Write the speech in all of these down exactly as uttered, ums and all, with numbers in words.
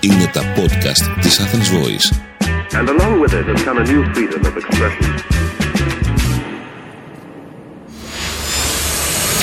Είναι τα podcast της Athens Voice. And along with it has come a new freedom of expression.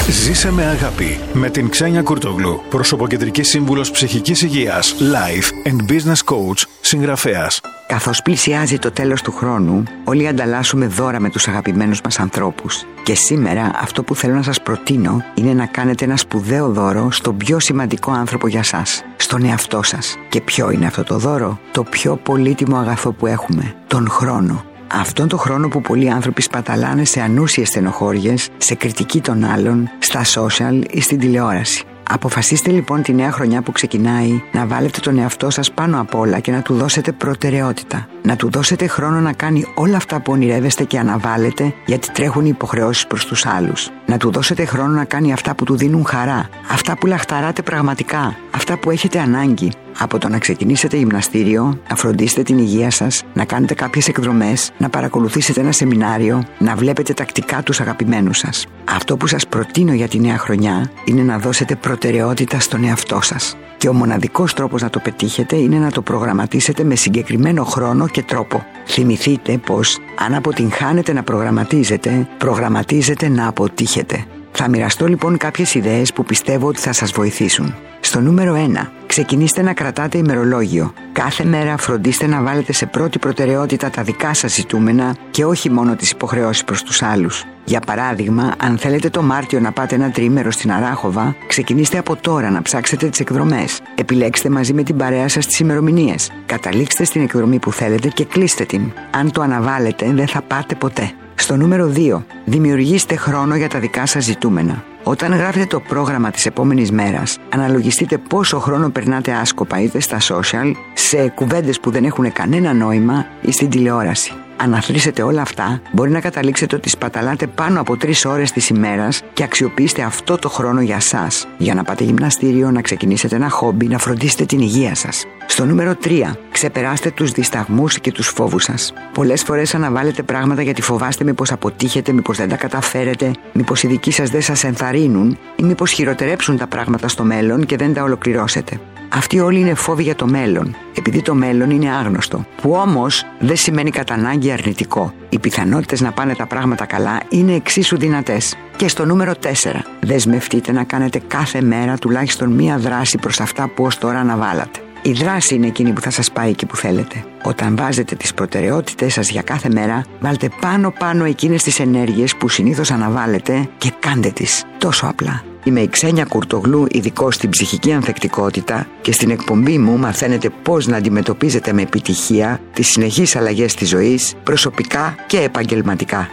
Ζήσε με αγάπη με την Ξένια Κουρτογλού, προσωποκεντρική σύμβουλος ψυχικής υγείας, life and business coach, συγγραφέας. Καθώς πλησιάζει το τέλος του χρόνου, όλοι ανταλλάσσουμε δώρα με τους αγαπημένους μας ανθρώπους. Και σήμερα αυτό που θέλω να σας προτείνω είναι να κάνετε ένα σπουδαίο δώρο στον πιο σημαντικό άνθρωπο για σας, στον εαυτό σας. Και ποιο είναι αυτό το δώρο? Το πιο πολύτιμο αγαθό που έχουμε, τον χρόνο. Αυτόν τον χρόνο που πολλοί άνθρωποι σπαταλάνε σε ανούσιες στενοχώριες, σε κριτική των άλλων, στα social ή στην τηλεόραση. Αποφασίστε λοιπόν τη νέα χρονιά που ξεκινάει να βάλετε τον εαυτό σας πάνω απ' όλα και να του δώσετε προτεραιότητα. Να του δώσετε χρόνο να κάνει όλα αυτά που ονειρεύεστε και αναβάλλετε γιατί τρέχουν οι υποχρεώσεις προς τους άλλους. Να του δώσετε χρόνο να κάνει αυτά που του δίνουν χαρά, αυτά που λαχταράτε πραγματικά, αυτά που έχετε ανάγκη. Από το να ξεκινήσετε γυμναστήριο, να φροντίσετε την υγεία σας, να κάνετε κάποιες εκδρομές, να παρακολουθήσετε ένα σεμινάριο, να βλέπετε τακτικά τους αγαπημένους σας. Αυτό που σας προτείνω για τη νέα χρονιά είναι να δώσετε προτεραιότητα στον εαυτό σας. Και ο μοναδικός τρόπος να το πετύχετε είναι να το προγραμματίσετε με συγκεκριμένο χρόνο και τρόπο. Θυμηθείτε πως αν αποτυγχάνετε να προγραμματίζετε, προγραμματίζετε να αποτύχετε. Θα μοιραστώ λοιπόν κάποιες ιδέες που πιστεύω ότι θα σας βοηθήσουν. Στο νούμερο ένα, ξεκινήστε να κρατάτε ημερολόγιο. Κάθε μέρα φροντίστε να βάλετε σε πρώτη προτεραιότητα τα δικά σας ζητούμενα και όχι μόνο τις υποχρεώσεις προς τους άλλους. Για παράδειγμα, αν θέλετε το Μάρτιο να πάτε ένα τριήμερο στην Αράχοβα, ξεκινήστε από τώρα να ψάξετε τις εκδρομές. Επιλέξτε μαζί με την παρέα σας τις ημερομηνίες. Καταλήξτε στην εκδρομή που θέλετε και κλείστε την. Αν το αναβάλλετε, δεν θα πάτε ποτέ. Στο νούμερο δύο, δημιουργήστε χρόνο για τα δικά σας ζητούμενα. Όταν γράφετε το πρόγραμμα της επόμενης μέρας, αναλογιστείτε πόσο χρόνο περνάτε άσκοπα είτε στα social, σε κουβέντες που δεν έχουν κανένα νόημα ή στην τηλεόραση. Αναθρίσετε όλα αυτά, μπορεί να καταλήξετε ότι σπαταλάτε πάνω από τρεις ώρες της ημέρας και αξιοποιήστε αυτό το χρόνο για σας, για να πάτε γυμναστήριο, να ξεκινήσετε ένα χόμπι, να φροντίσετε την υγεία σας. Στο νούμερο τρία, ξεπεράστε τους δισταγμούς και τους φόβους σας. Πολλές φορές αναβάλλετε πράγματα γιατί φοβάστε μήπως αποτύχετε, μήπως δεν τα καταφέρετε, μήπως οι δικοί σας δεν σας ενθαρρύνουν ή μήπως χειροτερέψουν τα πράγματα στο μέλλον και δεν τα ολοκληρώσετε. Αυτοί όλοι είναι φόβοι για το μέλλον, επειδή το μέλλον είναι άγνωστο, που όμως δεν σημαίνει κατά ανάγκη αρνητικό. Οι πιθανότητες να πάνε τα πράγματα καλά είναι εξίσου δυνατές. Και στο νούμερο τέσσερα, δεσμευτείτε να κάνετε κάθε μέρα τουλάχιστον μία δράση προς αυτά που ως τώρα αναβάλατε. Η δράση είναι εκείνη που θα σας πάει εκεί που θέλετε. Όταν βάζετε τις προτεραιότητες σας για κάθε μέρα, βάλτε πάνω-πάνω εκείνες τις ενέργειες που συνήθως αναβάλλετε και κάντε τις. Τόσο απλά. Είμαι η Ξένια Κουρτογλού, ειδικός στην ψυχική ανθεκτικότητα και στην εκπομπή μου μαθαίνετε πώς να αντιμετωπίζετε με επιτυχία τις συνεχείς αλλαγές της ζωής, προσωπικά και επαγγελματικά.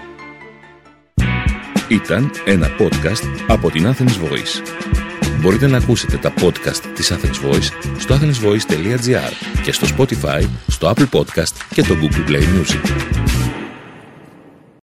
Ήταν ένα podcast από την Athens Voice. Μπορείτε να ακούσετε τα podcast της Athens Voice στο athensvoice τελεία gr και στο Spotify, στο Apple Podcast και το Google Play Music.